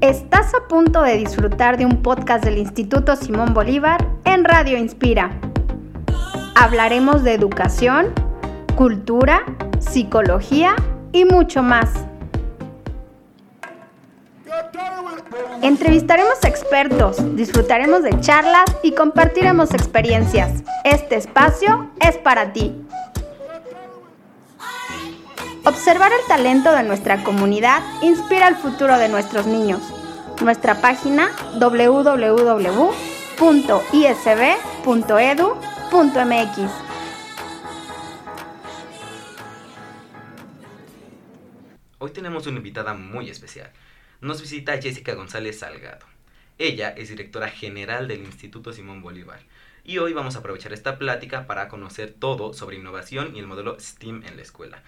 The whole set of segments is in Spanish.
Estás a punto de disfrutar de un podcast del Instituto Simón Bolívar en Radio Inspira. Hablaremos de educación, cultura, psicología y mucho más. Entrevistaremos a expertos, disfrutaremos de charlas y compartiremos experiencias. Este espacio es para ti. Observar el talento de nuestra comunidad inspira el futuro de nuestros niños. Nuestra página www.isb.edu.mx. Hoy tenemos una invitada muy especial. Nos visita Jessica González Salgado. Ella es directora general del Instituto Simón Bolívar. Y hoy vamos a aprovechar esta plática para conocer todo sobre innovación y el modelo STEAM en la escuela.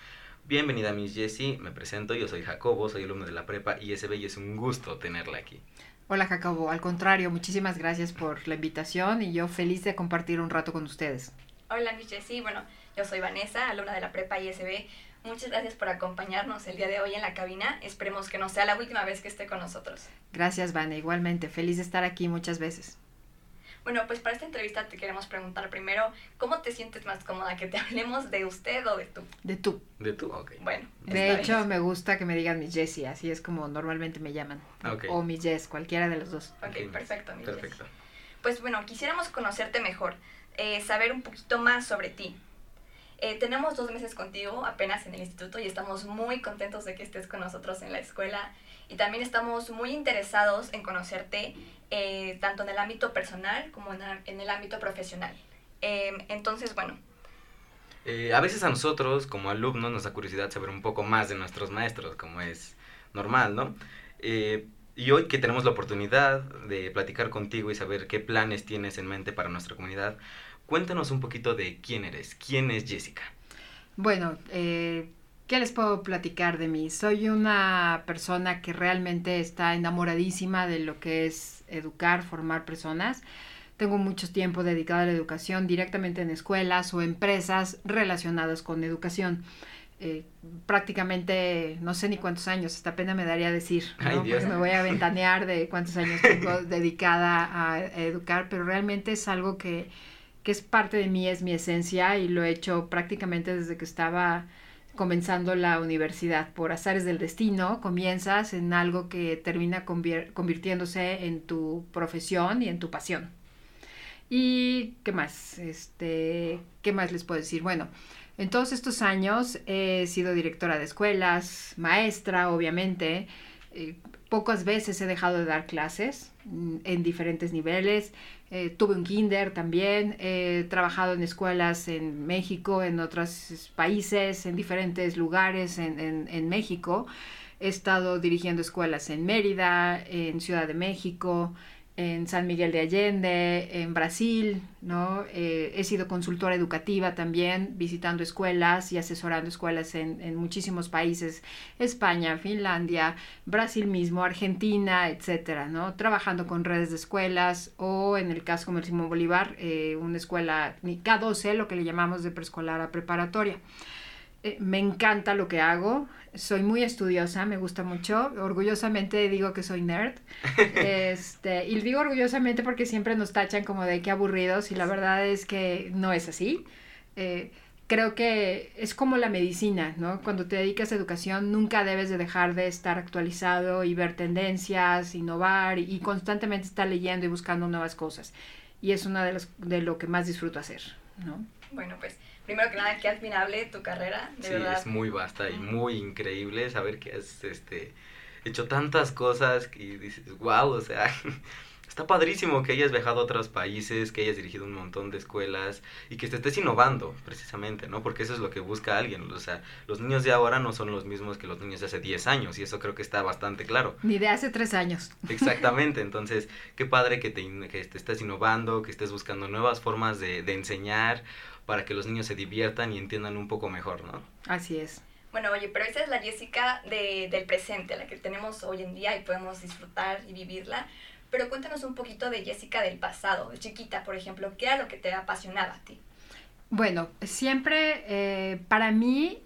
Bienvenida, Miss Jessie. Me presento, yo soy Jacobo, soy alumno de la prepa ISB y es un gusto tenerla aquí. Hola, Jacobo. Al contrario, muchísimas gracias por la invitación y yo feliz de compartir un rato con ustedes. Hola, Miss Jessie. Bueno, yo soy Vanessa, alumna de la prepa ISB. Muchas gracias por acompañarnos el día de hoy en la cabina. Esperemos que no sea la última vez que esté con nosotros. Gracias, Vane. Igualmente, feliz de estar aquí muchas veces. Bueno, pues para esta entrevista te queremos preguntar primero, ¿cómo te sientes más cómoda? ¿Que te hablemos de usted o de tú? De tú. De tú, ok. Bueno. De hecho, bien. Me gusta que me digan Miss Jessie, así es como normalmente me llaman. Okay. O Miss Jess, cualquiera de los dos. Ok, perfecto, Miss Jess. Perfecto. Pues bueno, quisiéramos conocerte mejor, saber un poquito más sobre ti. Tenemos 2 meses contigo apenas en el instituto y estamos muy contentos de que estés con nosotros en la escuela. Y también estamos muy interesados en conocerte, tanto en el ámbito personal como en el ámbito profesional. Entonces, bueno. A veces a nosotros, como alumnos, nos da curiosidad saber un poco más de nuestros maestros, como es normal, ¿no? Y hoy que tenemos la oportunidad de platicar contigo y saber qué planes tienes en mente para nuestra comunidad, cuéntanos un poquito de quién eres, quién es Jessica. Bueno, ¿qué les puedo platicar de mí? Soy una persona que realmente está enamoradísima de lo que es educar, formar personas. Tengo mucho tiempo dedicado a la educación directamente en escuelas o empresas relacionadas con educación. Prácticamente no sé ni cuántos años, hasta pena me daría decir, ¿no? Ay, Dios. Pues me voy a ventanear de cuántos años tengo dedicada a educar, pero realmente es algo que es parte de mí, es mi esencia y lo he hecho prácticamente desde que estaba comenzando la universidad. Por azares del destino, comienzas en algo que termina convirtiéndose en tu profesión y en tu pasión. ¿Y qué más? ¿Qué más les puedo decir? Bueno, en todos estos años he sido directora de escuelas, maestra, obviamente. Pocas veces he dejado de dar clases en diferentes niveles. Tuve un kinder también, he trabajado en escuelas en México, en otros países, en diferentes lugares en México. He estado dirigiendo escuelas en Mérida, en Ciudad de México, en San Miguel de Allende, en Brasil, ¿no? He sido consultora educativa también, visitando escuelas y asesorando escuelas en muchísimos países, España, Finlandia, Brasil mismo, Argentina, etcétera, ¿no? Trabajando con redes de escuelas o en el caso como el Simón Bolívar, una escuela K12, lo que le llamamos de preescolar a preparatoria. Me encanta lo que hago, soy muy estudiosa, me gusta mucho, orgullosamente digo que soy nerd, y digo orgullosamente porque siempre nos tachan como de qué aburridos y la verdad es que no es así. Creo que es como la medicina, ¿no? Cuando te dedicas a educación nunca debes de dejar de estar actualizado y ver tendencias, innovar y constantemente estar leyendo y buscando nuevas cosas y es una de lo que más disfruto hacer, ¿no? Bueno, pues primero que nada, qué admirable tu carrera, de verdad. Sí, es muy vasta y muy increíble saber que has hecho tantas cosas y dices, wow, o sea, está padrísimo que hayas viajado a otros países, que hayas dirigido un montón de escuelas y que te estés innovando precisamente, ¿no? Porque eso es lo que busca alguien, o sea, los niños de ahora no son los mismos que los niños de hace 10 años y eso creo que está bastante claro. Ni de hace 3 años. Exactamente, entonces, qué padre que te estés innovando, que estés buscando nuevas formas de enseñar, para que los niños se diviertan y entiendan un poco mejor, ¿no? Así es. Bueno, oye, pero esa es la Jessica del presente, la que tenemos hoy en día y podemos disfrutar y vivirla. Pero cuéntanos un poquito de Jessica del pasado, de chiquita, por ejemplo, ¿qué era lo que te apasionaba a ti? Bueno, siempre para mí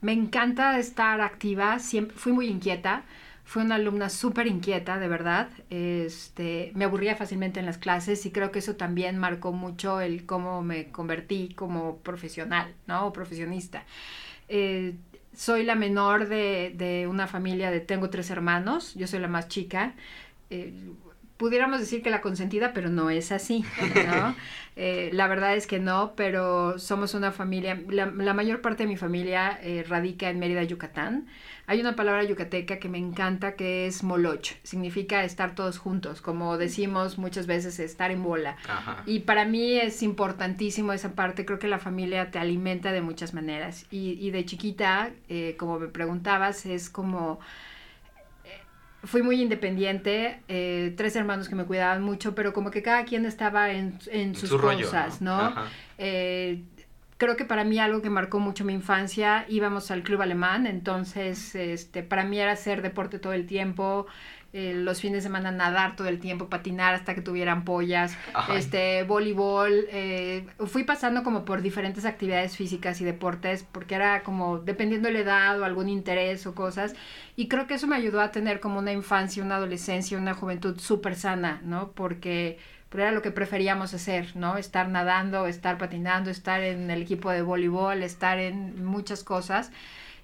me encanta estar activa, siempre fui muy inquieta. Fui una alumna súper inquieta, de verdad. Me aburría fácilmente en las clases y creo que eso también marcó mucho el cómo me convertí como profesional, ¿no? O profesionista. Soy la menor de una familia tengo 3 hermanos, yo soy la más chica. Pudiéramos decir que la consentida, pero no es así, ¿no? La verdad es que no, pero somos una familia, la mayor parte de mi familia radica en Mérida, Yucatán. Hay una palabra yucateca que me encanta que es moloch, significa estar todos juntos, como decimos muchas veces, estar en bola. Ajá. Y para mí es importantísimo esa parte, creo que la familia te alimenta de muchas maneras. Y de chiquita, como me preguntabas, es como... Fui muy independiente, 3 hermanos que me cuidaban mucho, pero como que cada quien estaba en sus su cosas, rollo, ¿no? Creo que para mí algo que marcó mucho mi infancia, íbamos al club alemán, entonces para mí era hacer deporte todo el tiempo, los fines de semana nadar todo el tiempo, patinar hasta que tuviera ampollas, voleibol, fui pasando como por diferentes actividades físicas y deportes, porque era como dependiendo de la edad o algún interés o cosas, y creo que eso me ayudó a tener como una infancia, una adolescencia, una juventud súper sana, ¿no? Porque era lo que preferíamos hacer, ¿no? Estar nadando, estar patinando, estar en el equipo de voleibol, estar en muchas cosas.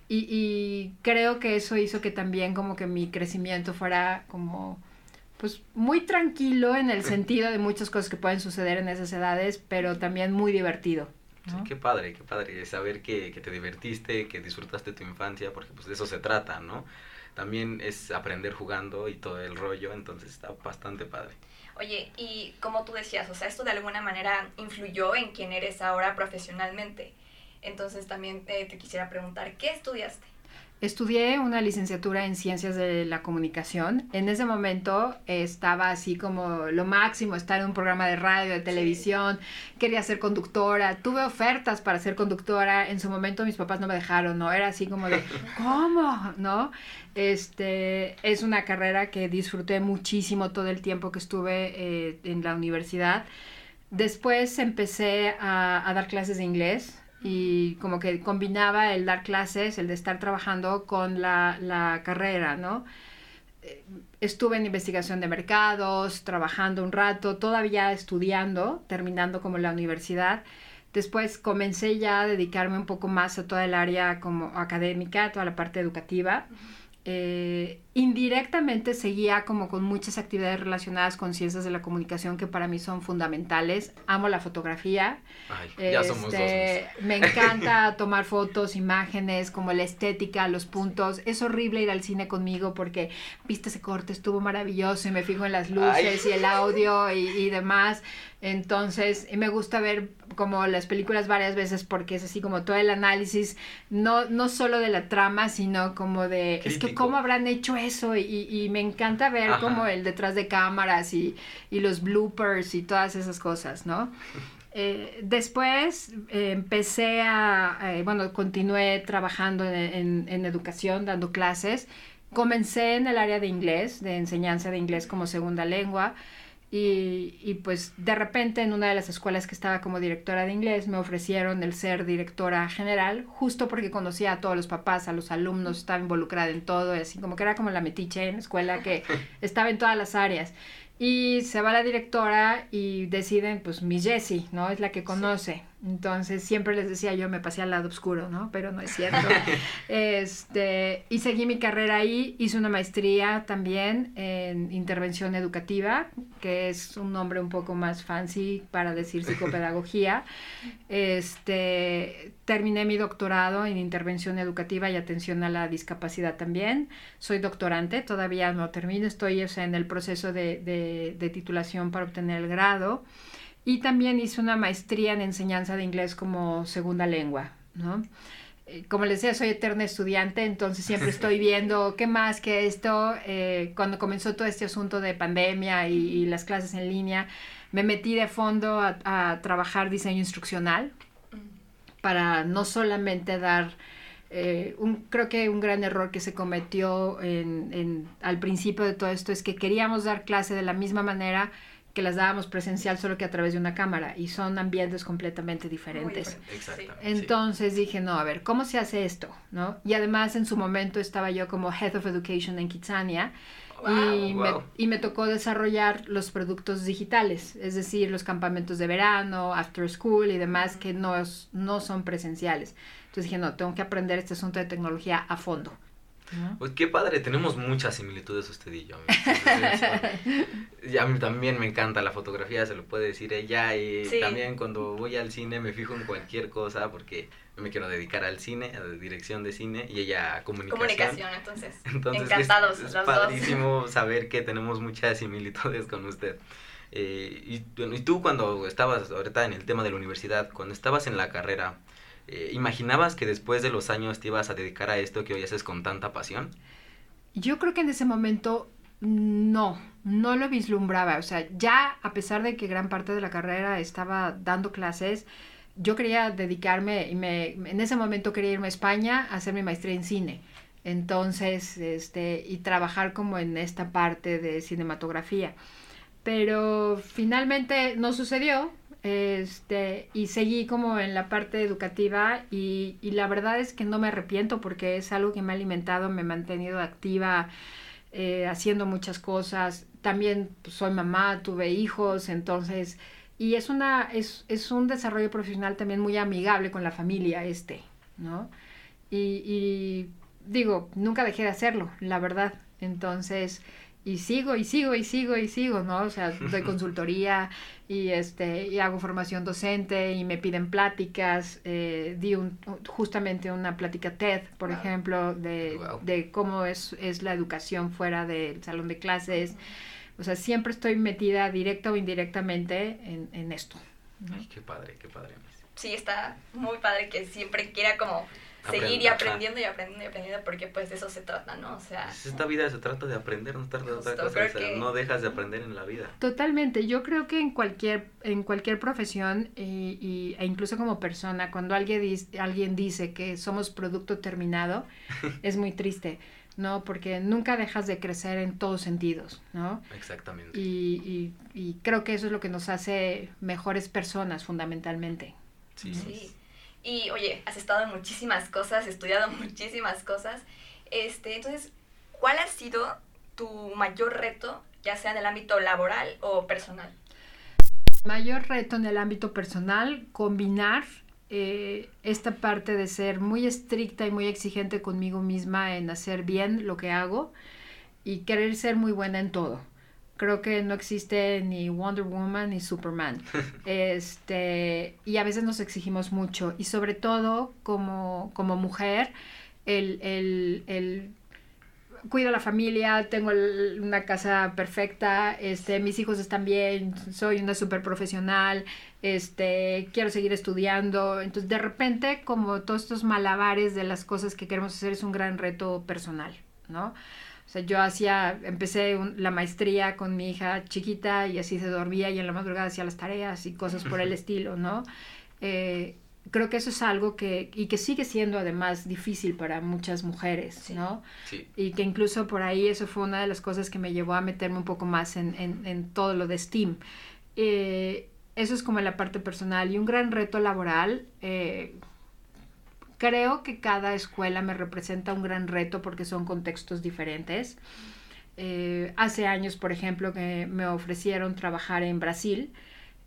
Y creo que eso hizo que también como que mi crecimiento fuera como, pues, muy tranquilo en el sentido de muchas cosas que pueden suceder en esas edades, pero también muy divertido, ¿no? Sí, qué padre saber que te divertiste, que disfrutaste tu infancia, porque pues de eso se trata, ¿no? También es aprender jugando y todo el rollo, entonces está bastante padre. Oye, y como tú decías, o sea, esto de alguna manera influyó en quién eres ahora profesionalmente. Entonces también te quisiera preguntar, ¿qué estudiaste? Estudié una licenciatura en Ciencias de la Comunicación. En ese momento estaba así como lo máximo, estar en un programa de radio, de televisión, sí. Quería ser conductora, tuve ofertas para ser conductora, en su momento mis papás no me dejaron, ¿no? Era así como de, ¿cómo? ¿No? Es una carrera que disfruté muchísimo todo el tiempo que estuve en la universidad. Después empecé a dar clases de inglés, y como que combinaba el dar clases, el de estar trabajando con la carrera, ¿no? Estuve en investigación de mercados, trabajando un rato, todavía estudiando, terminando como la universidad. Después comencé ya a dedicarme un poco más a toda el área como académica, toda la parte educativa. Indirectamente seguía como con muchas actividades relacionadas con ciencias de la comunicación que para mí son fundamentales. Amo la fotografía. Ay, ya somos dos. Me encanta tomar fotos, imágenes, como la estética, los puntos. Es horrible ir al cine conmigo porque viste ese corte, estuvo maravilloso y me fijo en las luces. Ay. Y el audio y demás. Entonces, me gusta ver como las películas varias veces porque es así como todo el análisis, no solo de la trama, sino como de, crítico. Es que cómo habrán hecho eso y me encanta ver, ajá, como el detrás de cámaras y los bloopers y todas esas cosas, ¿no? Después empecé continué trabajando en educación, dando clases. Comencé en el área de inglés, de enseñanza de inglés como segunda lengua. Y pues de repente en una de las escuelas que estaba como directora de inglés me ofrecieron el ser directora general justo porque conocía a todos los papás, a los alumnos, estaba involucrada en todo, y así como que era como la metiche en la escuela que estaba en todas las áreas. Y se va la directora y deciden, pues mi Jessie, ¿no? Es la que conoce. Sí. Entonces siempre les decía yo, me pasé al lado oscuro, ¿no? Pero no es cierto. Y seguí mi carrera ahí, hice una maestría también en intervención educativa, que es un nombre un poco más fancy para decir psicopedagogía. Terminé mi doctorado en intervención educativa y atención a la discapacidad también. Soy doctorante, todavía no termino, estoy en el proceso de titulación para obtener el grado. Y también hice una maestría en enseñanza de inglés como segunda lengua, ¿no? Como les decía, soy eterna estudiante, entonces siempre estoy viendo qué más que esto. Cuando comenzó todo este asunto de pandemia y las clases en línea, me metí de fondo a trabajar diseño instruccional para no solamente dar... creo que un gran error que se cometió al principio de todo esto es que queríamos dar clase de la misma manera que las dábamos presencial, solo que a través de una cámara, y son ambientes completamente diferentes. Exactamente. Entonces dije, no, a ver, ¿cómo se hace esto? ¿No? Y además en su momento estaba yo como Head of Education en Kitsania, y me tocó desarrollar los productos digitales, es decir, los campamentos de verano, after school y demás que no son presenciales. Entonces dije, no, tengo que aprender este asunto de tecnología a fondo. Pues qué padre, tenemos muchas similitudes usted y yo. A mí también me encanta la fotografía, se lo puede decir ella, y sí. También cuando voy al cine me fijo en cualquier cosa porque me quiero dedicar al cine, a la dirección de cine, y ella a comunicación, entonces encantados es los padrísimo dos. Saber que tenemos muchas similitudes con usted. Y tú, cuando estabas ahorita en el tema de la universidad, cuando estabas en la carrera, ¿imaginabas que después de los años te ibas a dedicar a esto que hoy haces con tanta pasión? Yo creo que en ese momento no lo vislumbraba. O sea, ya a pesar de que gran parte de la carrera estaba dando clases, yo quería dedicarme, en ese momento quería irme a España a hacer mi maestría en cine. Entonces, y trabajar como en esta parte de cinematografía. Pero finalmente no sucedió. Y seguí como en la parte educativa y la verdad es que no me arrepiento porque es algo que me ha alimentado, me ha mantenido activa, haciendo muchas cosas. También pues, soy mamá, tuve hijos, entonces, y es un desarrollo profesional también muy amigable con la familia, ¿no? Y digo, nunca dejé de hacerlo, la verdad, entonces... Y sigo, ¿no? O sea, doy consultoría y hago formación docente y me piden pláticas. Di justamente una plática TED, por ejemplo, de cómo es la educación fuera del salón de clases. O sea, siempre estoy metida directa o indirectamente en esto, ¿no? Ay, qué padre. Sí, está muy padre que siempre quiera como... seguir aprendiendo, porque pues de eso se trata, ¿no? O sea... esta vida se trata de aprender, no se trata de otra cosa, o sea, no dejas de aprender en la vida. Totalmente, yo creo que en cualquier profesión e incluso como persona, cuando alguien dice que somos producto terminado, es muy triste, ¿no? Porque nunca dejas de crecer en todos sentidos, ¿no? Exactamente. Y creo que eso es lo que nos hace mejores personas, fundamentalmente. Sí. Y, oye, has estado en muchísimas cosas, estudiado muchísimas cosas. Entonces, ¿cuál ha sido tu mayor reto, ya sea en el ámbito laboral o personal? Mayor reto en el ámbito personal, combinar esta parte de ser muy estricta y muy exigente conmigo misma en hacer bien lo que hago y querer ser muy buena en todo. Creo que no existe ni Wonder Woman ni Superman. Y a veces nos exigimos mucho. Y sobre todo, como mujer, el cuido a la familia, tengo una casa perfecta, mis hijos están bien, soy una súper profesional, quiero seguir estudiando. Entonces, de repente, como todos estos malabares de las cosas que queremos hacer, es un gran reto personal, ¿no? O sea, yo empecé la maestría con mi hija chiquita y así se dormía y en la madrugada hacía las tareas y cosas por el estilo, ¿no? Creo que eso es algo que sigue siendo además difícil para muchas mujeres, sí, ¿no? Sí. Y que incluso por ahí eso fue una de las cosas que me llevó a meterme un poco más en todo lo de STEAM. Eso es como la parte personal y un gran reto laboral. Creo que cada escuela me representa un gran reto porque son contextos diferentes. Hace años, por ejemplo, que me ofrecieron trabajar en Brasil.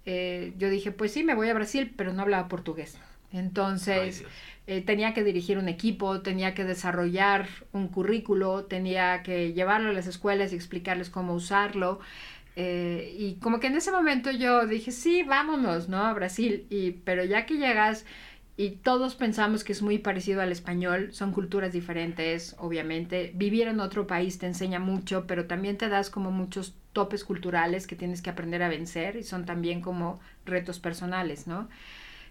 Yo dije, pues sí, me voy a Brasil, pero no hablaba portugués. Entonces, tenía que dirigir un equipo, tenía que desarrollar un currículo, tenía que llevarlo a las escuelas y explicarles cómo usarlo. Y como que en ese momento yo dije, sí, vámonos, ¿no? A Brasil. Pero ya que llegas... y todos pensamos que es muy parecido al español, son culturas diferentes, obviamente. Vivir en otro país te enseña mucho, pero también te das como muchos topes culturales que tienes que aprender a vencer y son también como retos personales, ¿no?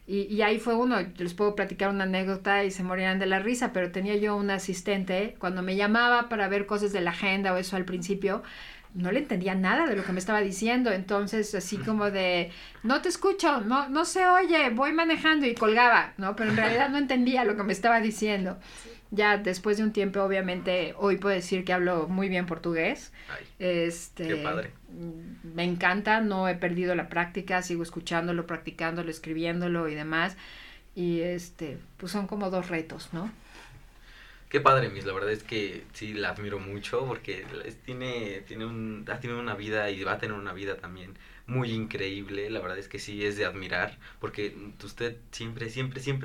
Y ahí fue uno, les puedo platicar una anécdota y se morirán de la risa, pero tenía yo un asistente, cuando me llamaba para ver cosas de la agenda o eso al principio... no le entendía nada de lo que me estaba diciendo, entonces así como de, no te escucho, no se oye, voy manejando y colgaba, ¿no? Pero en realidad no entendía lo que me estaba diciendo. Ya después de un tiempo, obviamente, hoy puedo decir que hablo muy bien portugués. Ay, qué padre. Me encanta, no he perdido la práctica, sigo escuchándolo, practicándolo, escribiéndolo y demás. Y pues son como dos retos, ¿no? Qué padre, Miss, la verdad es que sí la admiro mucho porque tiene una vida y va a tener una vida también muy increíble. La verdad es que sí es de admirar porque usted siempre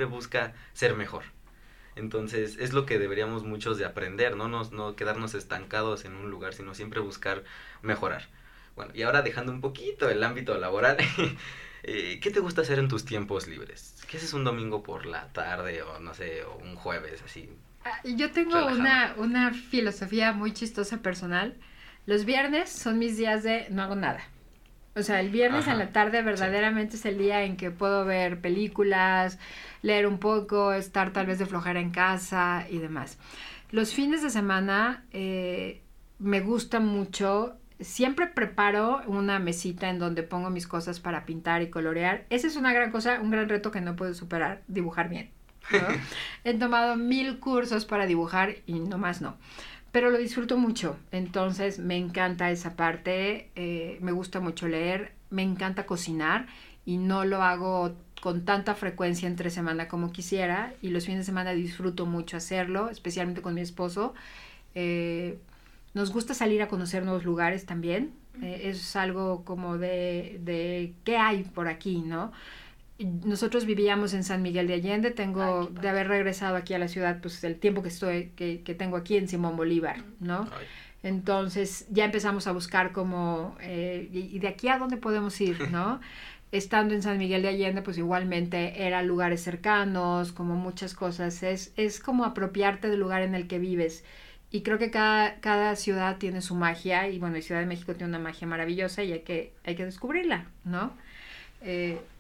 busca ser mejor. Entonces, es lo que deberíamos muchos de aprender, ¿no? No quedarnos estancados en un lugar, sino siempre buscar mejorar. Bueno, y ahora dejando un poquito el ámbito laboral, ¿qué te gusta hacer en tus tiempos libres? ¿Qué haces un domingo por la tarde o, no sé, o un jueves, así? Yo tengo una filosofía muy chistosa personal. Los viernes son mis días de no hago nada. O sea, el viernes en la tarde verdaderamente sí. Es el día en que puedo ver películas, leer un poco, estar tal vez de flojera en casa y demás. Los fines de semana me gusta mucho. Siempre preparo una mesita en donde pongo mis cosas para pintar y colorear. Esa es una gran cosa, un gran reto que no puedo superar, dibujar bien, ¿no? He tomado 1000 cursos para dibujar y nomás no. Pero lo disfruto mucho, entonces me encanta esa parte, me gusta mucho leer, me encanta cocinar y no lo hago con tanta frecuencia entre semana como quisiera y los fines de semana disfruto mucho hacerlo, especialmente con mi esposo. Nos gusta salir a conocer nuevos lugares también, eso es algo como de qué hay por aquí, ¿no? Nosotros vivíamos en San Miguel de Allende, tengo de haber regresado aquí a la ciudad, pues el tiempo que tengo aquí en Simón Bolívar, ¿no? Ay. Entonces ya empezamos a buscar como, y de aquí a dónde podemos ir, ¿no? Estando en San Miguel de Allende, pues igualmente eran lugares cercanos, como muchas cosas, es como apropiarte del lugar en el que vives. Y creo que cada ciudad tiene su magia, y bueno, la Ciudad de México tiene una magia maravillosa y hay que descubrirla, ¿no?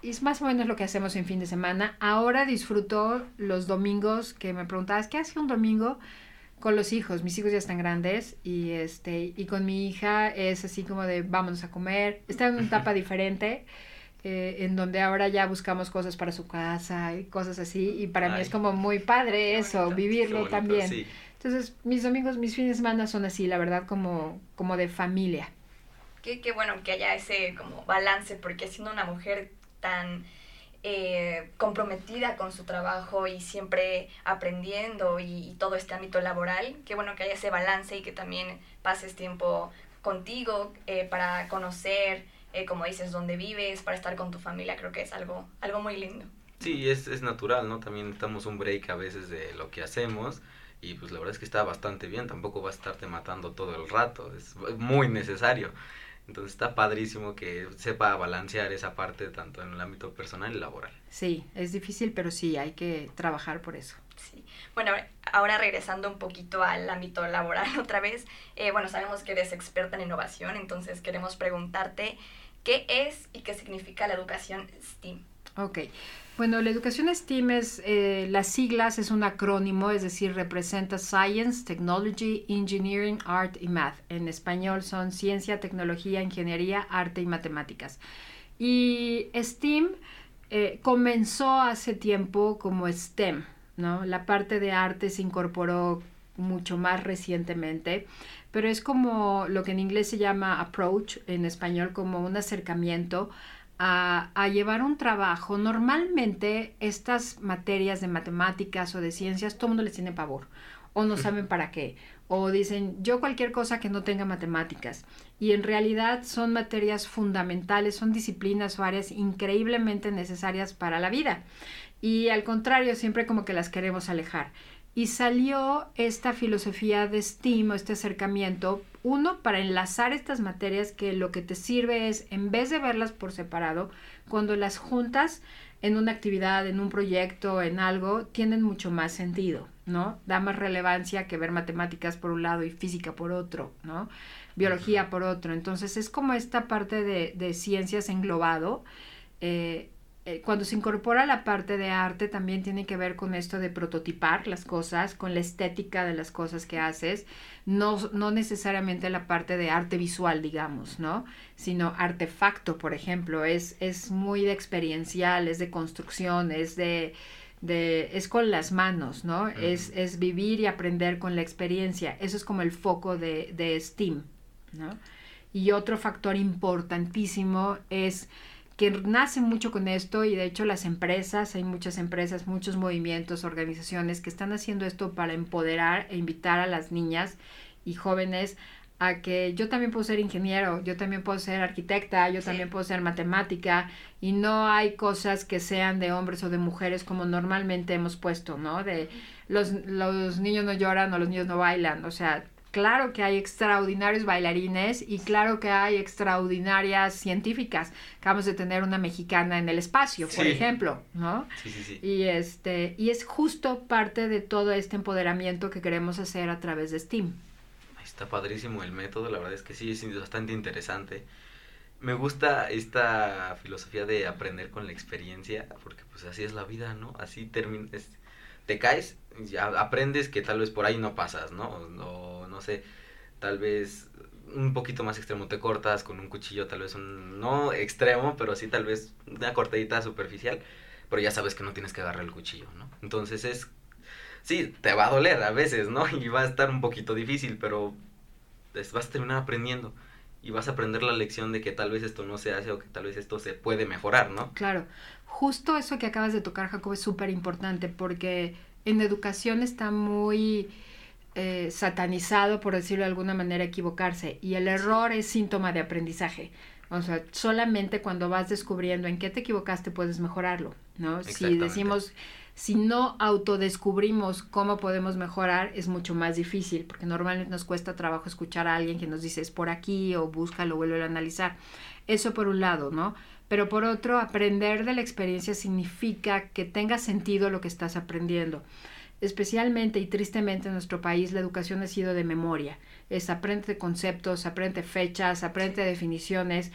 Es más o menos lo que hacemos en fin de semana. Ahora disfruto los domingos, que me preguntabas, ¿qué hace un domingo? Con los hijos, mis hijos ya están grandes y y con mi hija es así como de vámonos a comer. Está en una etapa diferente en donde ahora ya buscamos cosas para su casa y cosas así, y para mí es como muy padre eso, vivirlo también, sí. Entonces mis domingos, mis fines de semana son así, la verdad, como de familia. Qué bueno que haya ese como balance, porque siendo una mujer tan comprometida con su trabajo y siempre aprendiendo y todo este ámbito laboral, qué bueno que haya ese balance y que también pases tiempo contigo para conocer, como dices, dónde vives, para estar con tu familia. Creo que es algo muy lindo. Sí, es natural, ¿no? También damos un break a veces de lo que hacemos. Y pues la verdad es que está bastante bien, tampoco vas a estarte matando todo el rato, es muy necesario. Entonces está padrísimo que sepa balancear esa parte tanto en el ámbito personal y laboral. Sí, es difícil, pero sí, hay que trabajar por eso. Sí. Bueno, ahora regresando un poquito al ámbito laboral otra vez, bueno, sabemos que eres experta en innovación, entonces queremos preguntarte qué es y qué significa la educación STEAM. Ok, bueno, la educación STEAM es, las siglas es un acrónimo, es decir, representa Science, Technology, Engineering, Art y Math. En español son Ciencia, Tecnología, Ingeniería, Arte y Matemáticas. Y STEAM comenzó hace tiempo como STEM, ¿no? La parte de arte se incorporó mucho más recientemente, pero es como lo que en inglés se llama approach, en español como un acercamiento a llevar un trabajo. Normalmente estas materias de matemáticas o de ciencias, todo el mundo les tiene pavor, o no saben para qué, o dicen yo cualquier cosa que no tenga matemáticas, y en realidad son materias fundamentales, son disciplinas o áreas increíblemente necesarias para la vida, y al contrario, siempre como que las queremos alejar. Y salió esta filosofía de STEAM, este acercamiento, uno, para enlazar estas materias que lo que te sirve es, en vez de verlas por separado, cuando las juntas en una actividad, en un proyecto, en algo, tienen mucho más sentido, ¿no? Da más relevancia que ver matemáticas por un lado y física por otro, ¿no? Biología por otro. Entonces, es como esta parte de ciencias englobado. Cuando se incorpora la parte de arte, también tiene que ver con esto de prototipar las cosas, con la estética de las cosas que haces, no necesariamente la parte de arte visual, digamos, ¿no? Sino artefacto, por ejemplo, es muy de experiencial, es de construcción, es de es con las manos, ¿no? Uh-huh. Es vivir y aprender con la experiencia. Eso es como el foco de STEAM, ¿no? Y otro factor importantísimo es que nace mucho con esto, y de hecho las empresas, hay muchas empresas, muchos movimientos, organizaciones que están haciendo esto para empoderar e invitar a las niñas y jóvenes a que yo también puedo ser ingeniero, yo también puedo ser arquitecta, yo también puedo ser matemática, y no hay cosas que sean de hombres o de mujeres como normalmente hemos puesto, ¿no? De los niños no lloran o los niños no bailan, o sea, claro que hay extraordinarios bailarines y claro que hay extraordinarias científicas. Acabamos de tener una mexicana en el espacio, por ejemplo, ¿no? Sí. Y es justo parte de todo este empoderamiento que queremos hacer a través de STEAM. Está padrísimo el método, la verdad es que sí, es bastante interesante. Me gusta esta filosofía de aprender con la experiencia, porque pues así es la vida, ¿no? Así te caes, ya aprendes que tal vez por ahí no pasas, ¿no? O no sé, tal vez un poquito más extremo, te cortas con un cuchillo, tal vez no extremo, pero sí tal vez una cortadita superficial, pero ya sabes que no tienes que agarrar el cuchillo, ¿no? Entonces sí, te va a doler a veces, ¿no? Y va a estar un poquito difícil, pero vas a terminar aprendiendo. Y vas a aprender la lección de que tal vez esto no se hace o que tal vez esto se puede mejorar, ¿no? Claro. Justo eso que acabas de tocar, Jacob, es súper importante porque en educación está muy satanizado, por decirlo de alguna manera, equivocarse. Y el error es síntoma de aprendizaje. O sea, solamente cuando vas descubriendo en qué te equivocaste puedes mejorarlo, ¿no? Si decimos... Si no autodescubrimos cómo podemos mejorar, es mucho más difícil, porque normalmente nos cuesta trabajo escuchar a alguien que nos dice, es por aquí, o búscalo, vuelve a analizar. Eso por un lado, ¿no? Pero por otro, aprender de la experiencia significa que tenga sentido lo que estás aprendiendo. Especialmente y tristemente en nuestro país, la educación ha sido de memoria. Es aprende conceptos, aprende fechas, aprende definiciones.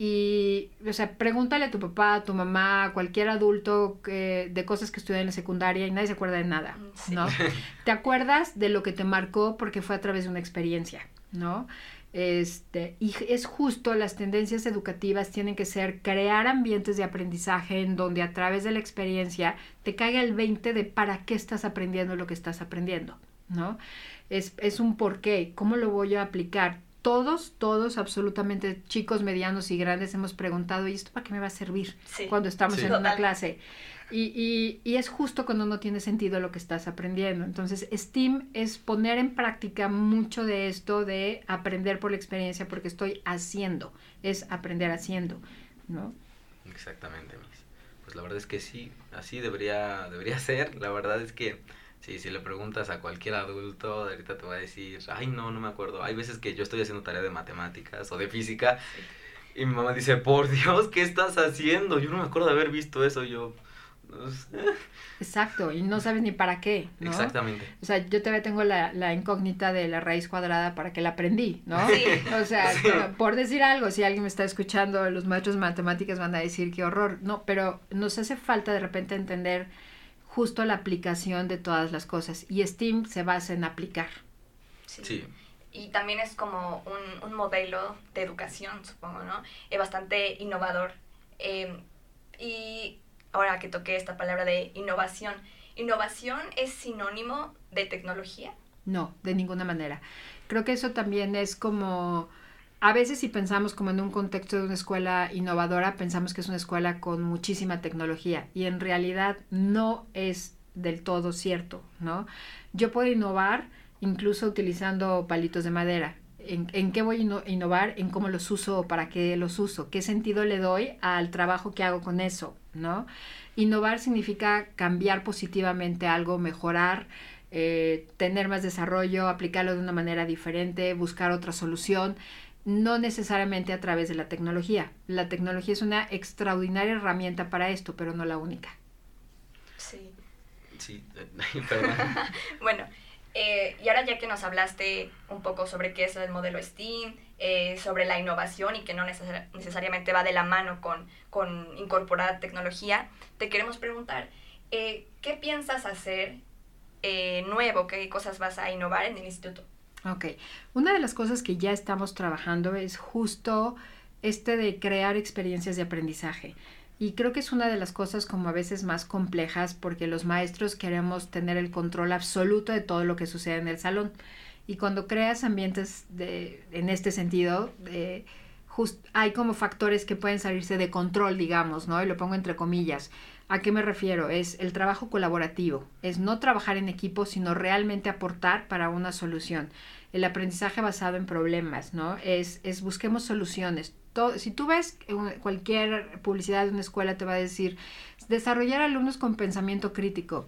Y, o sea, pregúntale a tu papá, a tu mamá, a cualquier adulto de cosas que estudió en la secundaria y nadie se acuerda de nada, ¿no? Sí. Te acuerdas de lo que te marcó porque fue a través de una experiencia, ¿no? Y es justo, las tendencias educativas tienen que ser crear ambientes de aprendizaje en donde a través de la experiencia te caiga el 20 de para qué estás aprendiendo lo que estás aprendiendo, ¿no? Es un por qué, ¿cómo lo voy a aplicar? Todos, absolutamente, chicos, medianos y grandes, hemos preguntado, ¿y esto para qué me va a servir cuando estamos en una clase? Y es justo cuando no tiene sentido lo que estás aprendiendo. Entonces, STEAM es poner en práctica mucho de esto de aprender por la experiencia, porque estoy haciendo, es aprender haciendo, ¿no? Exactamente, Miss. Pues la verdad es que sí, así debería ser. La verdad es que... Sí, si le preguntas a cualquier adulto, ahorita te va a decir, ay, no me acuerdo. Hay veces que yo estoy haciendo tarea de matemáticas o de física y mi mamá dice, por Dios, ¿qué estás haciendo? Yo no me acuerdo de haber visto eso, yo... No sé. Exacto, y no sabes ni para qué, ¿no? Exactamente. O sea, yo todavía tengo la incógnita de la raíz cuadrada para que la aprendí, ¿no? Sí. O sea, por decir algo, si alguien me está escuchando, los maestros de matemáticas van a decir, qué horror. No, pero nos hace falta de repente entender... justo la aplicación de todas las cosas, y STEAM se basa en aplicar. Sí. Y también es como un modelo de educación, supongo, ¿no? Es bastante innovador. Y ahora que toqué esta palabra de innovación, ¿innovación es sinónimo de tecnología? No, de ninguna manera. Creo que eso también es como... A veces si pensamos como en un contexto de una escuela innovadora, pensamos que es una escuela con muchísima tecnología, y en realidad no es del todo cierto, ¿no? Yo puedo innovar incluso utilizando palitos de madera. ¿En qué voy a innovar? En cómo los uso o para qué los uso. ¿Qué sentido le doy al trabajo que hago con eso, ¿no? Innovar significa cambiar positivamente algo, mejorar, tener más desarrollo, aplicarlo de una manera diferente, buscar otra solución. No necesariamente a través de la tecnología. La tecnología es una extraordinaria herramienta para esto, pero no la única. Sí, perdón. Bueno, y ahora ya que nos hablaste un poco sobre qué es el modelo STEAM, sobre la innovación y que no necesariamente va de la mano con incorporar tecnología, te queremos preguntar, ¿qué piensas hacer nuevo? ¿Qué cosas vas a innovar en el instituto? Ok, una de las cosas que ya estamos trabajando es justo de crear experiencias de aprendizaje. Y creo que es una de las cosas como a veces más complejas, porque los maestros queremos tener el control absoluto de todo lo que sucede en el salón. Y cuando creas ambientes en este sentido, hay como factores que pueden salirse de control, digamos, ¿no? Y lo pongo entre comillas. ¿A qué me refiero? Es el trabajo colaborativo, es no trabajar en equipo, sino realmente aportar para una solución. El aprendizaje basado en problemas, ¿no? Es busquemos soluciones. Si tú ves cualquier publicidad de una escuela, te va a decir, desarrollar alumnos con pensamiento crítico.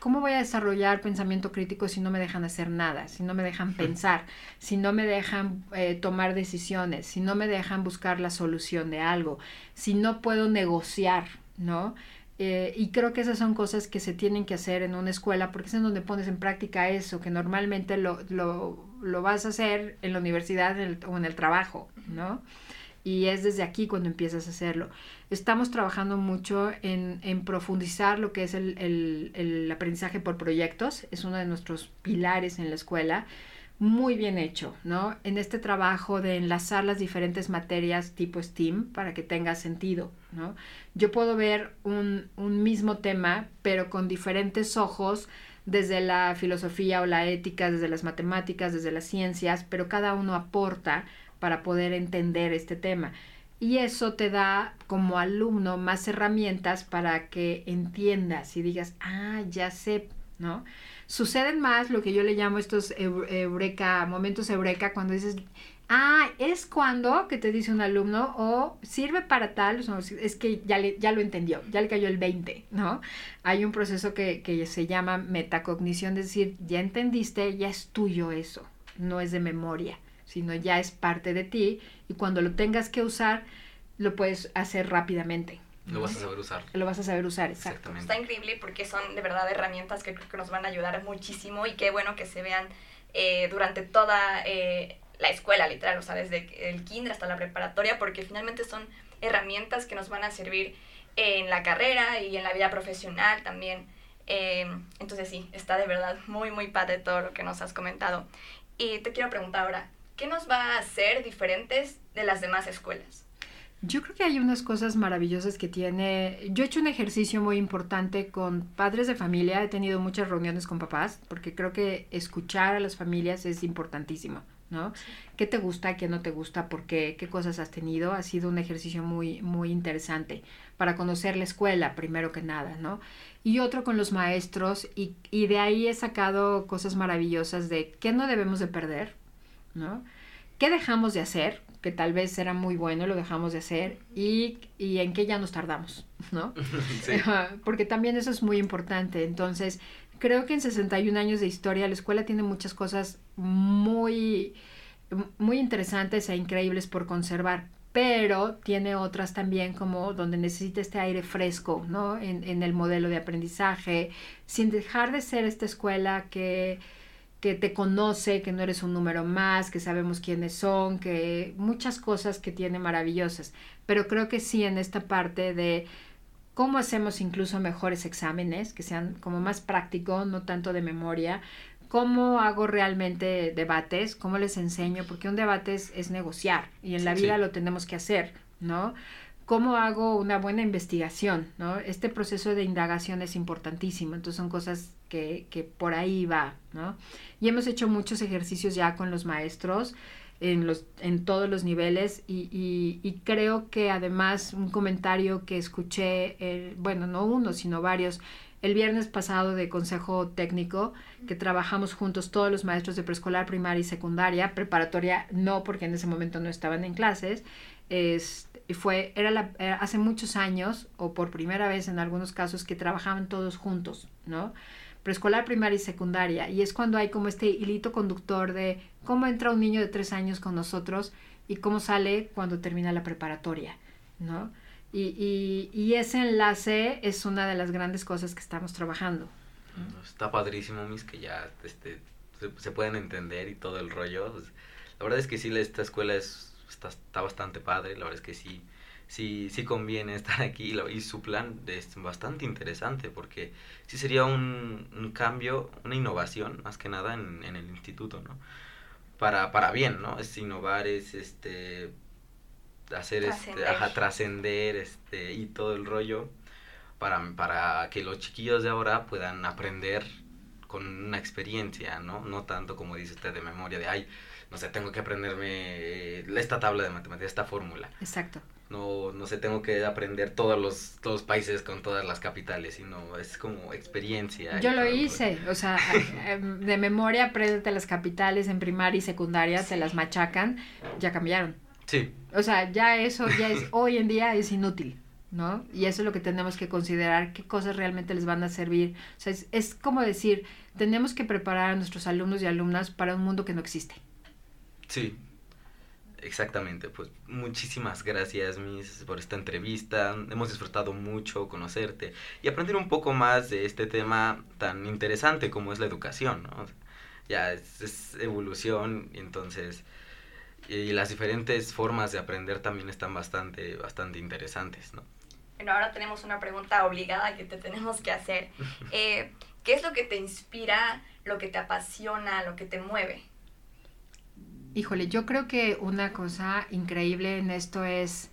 ¿Cómo voy a desarrollar pensamiento crítico si no me dejan hacer nada? Si no me dejan pensar, si no me dejan tomar decisiones, si no me dejan buscar la solución de algo, si no puedo negociar, ¿no? Y creo que esas son cosas que se tienen que hacer en una escuela, porque es en donde pones en práctica eso, que normalmente lo vas a hacer en la universidad o en el trabajo, ¿no? Y es desde aquí cuando empiezas a hacerlo. Estamos trabajando mucho en profundizar lo que es el aprendizaje por proyectos. Es uno de nuestros pilares en la escuela. Muy bien hecho, ¿no? En este trabajo de enlazar las diferentes materias tipo STEAM para que tenga sentido, ¿no? Yo puedo ver un mismo tema, pero con diferentes ojos, desde la filosofía o la ética, desde las matemáticas, desde las ciencias, pero cada uno aporta para poder entender este tema. Y eso te da como alumno más herramientas para que entiendas y digas, ah, ya sé, ¿no? Suceden más lo que yo le llamo estos momentos eureka, cuando dices, ah, es cuando, que te dice un alumno, o sirve para tal, es que ya lo entendió, ya le cayó el 20, ¿no? Hay un proceso que se llama metacognición, es decir, ya entendiste, ya es tuyo eso, no es de memoria, sino ya es parte de ti, y cuando lo tengas que usar, lo puedes hacer rápidamente. Lo vas a saber usar. Lo vas a saber usar, exacto. Está increíble, porque son de verdad herramientas que creo que nos van a ayudar muchísimo, y qué bueno que se vean durante toda la escuela, literal, o sea, desde el kinder hasta la preparatoria, porque finalmente son herramientas que nos van a servir en la carrera y en la vida profesional también. Entonces sí, está de verdad muy, muy padre todo lo que nos has comentado. Y te quiero preguntar ahora, ¿qué nos va a hacer diferentes de las demás escuelas? Yo creo que hay unas cosas maravillosas que tiene. Yo he hecho un ejercicio muy importante con padres de familia, he tenido muchas reuniones con papás, porque creo que escuchar a las familias es importantísimo, ¿no? Sí. ¿Qué te gusta, qué no te gusta, por qué, qué cosas has tenido? Ha sido un ejercicio muy, muy interesante para conocer la escuela, primero que nada, ¿no? Y otro con los maestros, y de ahí he sacado cosas maravillosas de qué no debemos de perder, ¿no? ¿Qué dejamos de hacer? Que tal vez era muy bueno, lo dejamos de hacer, y en qué ya nos tardamos, ¿no? Sí. Porque también eso es muy importante. Entonces, creo que en 61 años de historia, la escuela tiene muchas cosas muy, muy interesantes e increíbles por conservar, pero tiene otras también como donde necesita este aire fresco, ¿no? En el modelo de aprendizaje, sin dejar de ser esta escuela que te conoce, que no eres un número más, que sabemos quiénes son, que muchas cosas que tiene maravillosas. Pero creo que sí, en esta parte de cómo hacemos incluso mejores exámenes, que sean como más práctico, no tanto de memoria, cómo hago realmente debates, cómo les enseño, porque un debate es negociar, y en la vida lo tenemos que hacer, ¿no? Cómo hago una buena investigación, ¿no? Este proceso de indagación es importantísimo, entonces son cosas que por ahí va, ¿no? Y hemos hecho muchos ejercicios ya con los maestros en todos los niveles, y creo que además un comentario que escuché, no uno, sino varios, el viernes pasado de Consejo Técnico, que trabajamos juntos todos los maestros de preescolar, primaria y secundaria, preparatoria no, porque en ese momento no estaban en clases, era hace muchos años, o por primera vez en algunos casos, que trabajaban todos juntos, ¿no? Preescolar, primaria y secundaria, y es cuando hay como este hilito conductor de cómo entra un niño de 3 años con nosotros y cómo sale cuando termina la preparatoria, ¿no? Y ese enlace es una de las grandes cosas que estamos trabajando. Está padrísimo, mis, que ya se pueden entender y todo el rollo. Pues, la verdad es que sí, esta escuela está bastante padre, la verdad es que sí conviene estar aquí, y su plan es bastante interesante, porque sí sería un cambio, una innovación más que nada en el instituto, ¿no? Para bien, ¿no? Es innovar, es hacer trascender y todo el rollo para que los chiquillos de ahora puedan aprender con una experiencia, ¿no? No tanto como dice usted de memoria, de ay, no sé, tengo que aprenderme esta tabla de matemáticas, esta fórmula. Exacto. No sé, tengo que aprender todos los países con todas las capitales, sino es como experiencia. Yo lo hice, o sea, de memoria apréndete las capitales en primaria y secundaria, sí. Te las machacan, ya cambiaron. Sí. O sea, ya eso, ya es, hoy en día es inútil, ¿no? Y eso es lo que tenemos que considerar, qué cosas realmente les van a servir. O sea, es como decir, tenemos que preparar a nuestros alumnos y alumnas para un mundo que no existe. Sí. Exactamente, pues muchísimas gracias, Miss, por esta entrevista. Hemos disfrutado mucho conocerte y aprender un poco más de este tema tan interesante como es la educación, ¿no? Ya es evolución, entonces, y las diferentes formas de aprender también están bastante interesantes, ¿no? Bueno, ahora tenemos una pregunta obligada que te tenemos que hacer. ¿Qué es lo que te inspira, lo que te apasiona, lo que te mueve? Híjole, yo creo que una cosa increíble en esto es,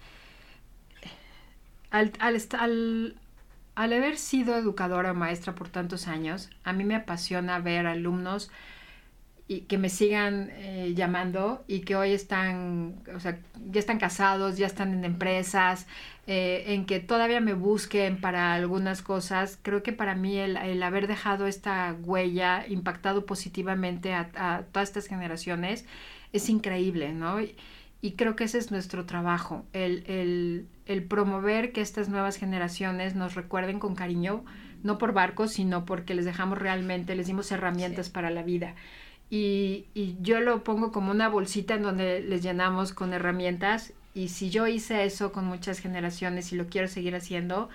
al haber sido educadora o maestra por tantos años, a mí me apasiona ver alumnos y que me sigan llamando y que hoy están, o sea, ya están casados, ya están en empresas, en que todavía me busquen para algunas cosas. Creo que para mí el haber dejado esta huella, impactado positivamente a todas estas generaciones, es increíble, ¿no? Y creo que ese es nuestro trabajo, el promover que estas nuevas generaciones nos recuerden con cariño, no por barcos, sino porque les dejamos realmente, les dimos herramientas para la vida. Y yo lo pongo como una bolsita en donde les llenamos con herramientas, y si yo hice eso con muchas generaciones y lo quiero seguir haciendo,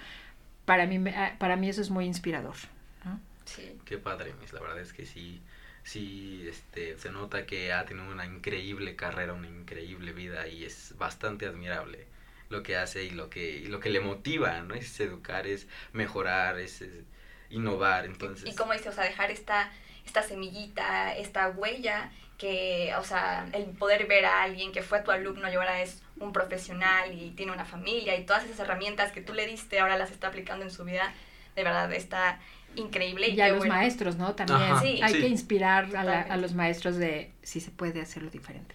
para mí eso es muy inspirador, ¿no? Sí. Qué padre, Miss, la verdad es que sí, se nota que ha tenido una increíble carrera, una increíble vida, y es bastante admirable lo que hace y lo que le motiva, ¿no? Es educar, es mejorar, es innovar, entonces. Y como dice, o sea, dejar esta semillita, esta huella, que, o sea, el poder ver a alguien que fue tu alumno y ahora es un profesional y tiene una familia, y todas esas herramientas que tú le diste ahora las está aplicando en su vida, de verdad está increíble. Y a los maestros, ¿no? También. Ajá, sí. Hay que inspirar a los maestros de si se puede hacerlo diferente.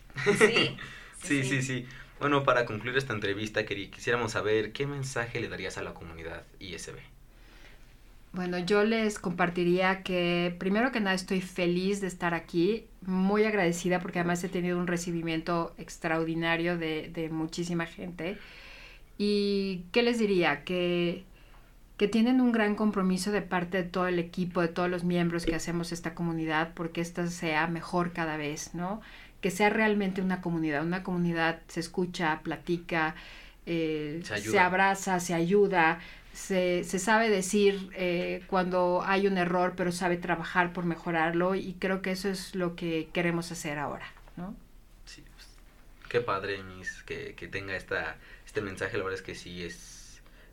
Sí. Bueno, para concluir esta entrevista, quisiéramos saber qué mensaje le darías a la comunidad ISB. Bueno, yo les compartiría que, primero que nada, estoy feliz de estar aquí, muy agradecida porque además he tenido un recibimiento extraordinario de muchísima gente. ¿Y qué les diría? Que tienen un gran compromiso de parte de todo el equipo, de todos los miembros que hacemos esta comunidad, porque esta sea mejor cada vez, ¿no? Que sea realmente una comunidad se escucha, platica, se abraza, se ayuda. Se sabe decir cuando hay un error, pero sabe trabajar por mejorarlo, y creo que eso es lo que queremos hacer ahora, ¿no? Sí, pues, qué padre, Miss, que tenga este mensaje. La verdad es que sí,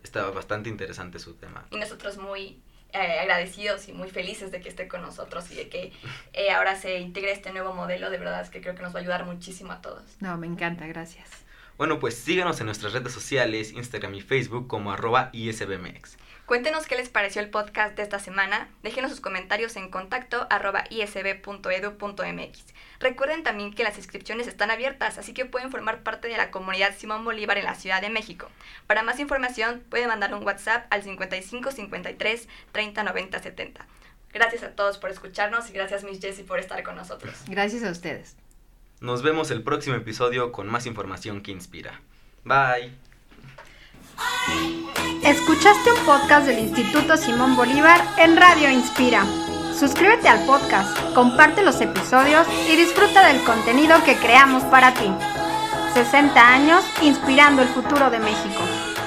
está bastante interesante su tema. Y nosotros muy agradecidos y muy felices de que esté con nosotros y de que ahora se integre este nuevo modelo. De verdad es que creo que nos va a ayudar muchísimo a todos. No, me encanta, gracias. Bueno, pues síganos en nuestras redes sociales, Instagram y Facebook como @ISBMX. Cuéntenos qué les pareció el podcast de esta semana. Déjenos sus comentarios en contacto @isb.edu.mx. Recuerden también que las inscripciones están abiertas, así que pueden formar parte de la comunidad Simón Bolívar en la Ciudad de México. Para más información pueden mandar un WhatsApp al 55 53 30 90 70. Gracias a todos por escucharnos y gracias, Miss Jessie, por estar con nosotros. Gracias a ustedes. Nos vemos el próximo episodio con más información que inspira. Bye. Escuchaste un podcast del Instituto Simón Bolívar en Radio Inspira. Suscríbete al podcast, comparte los episodios y disfruta del contenido que creamos para ti. 60 años inspirando el futuro de México.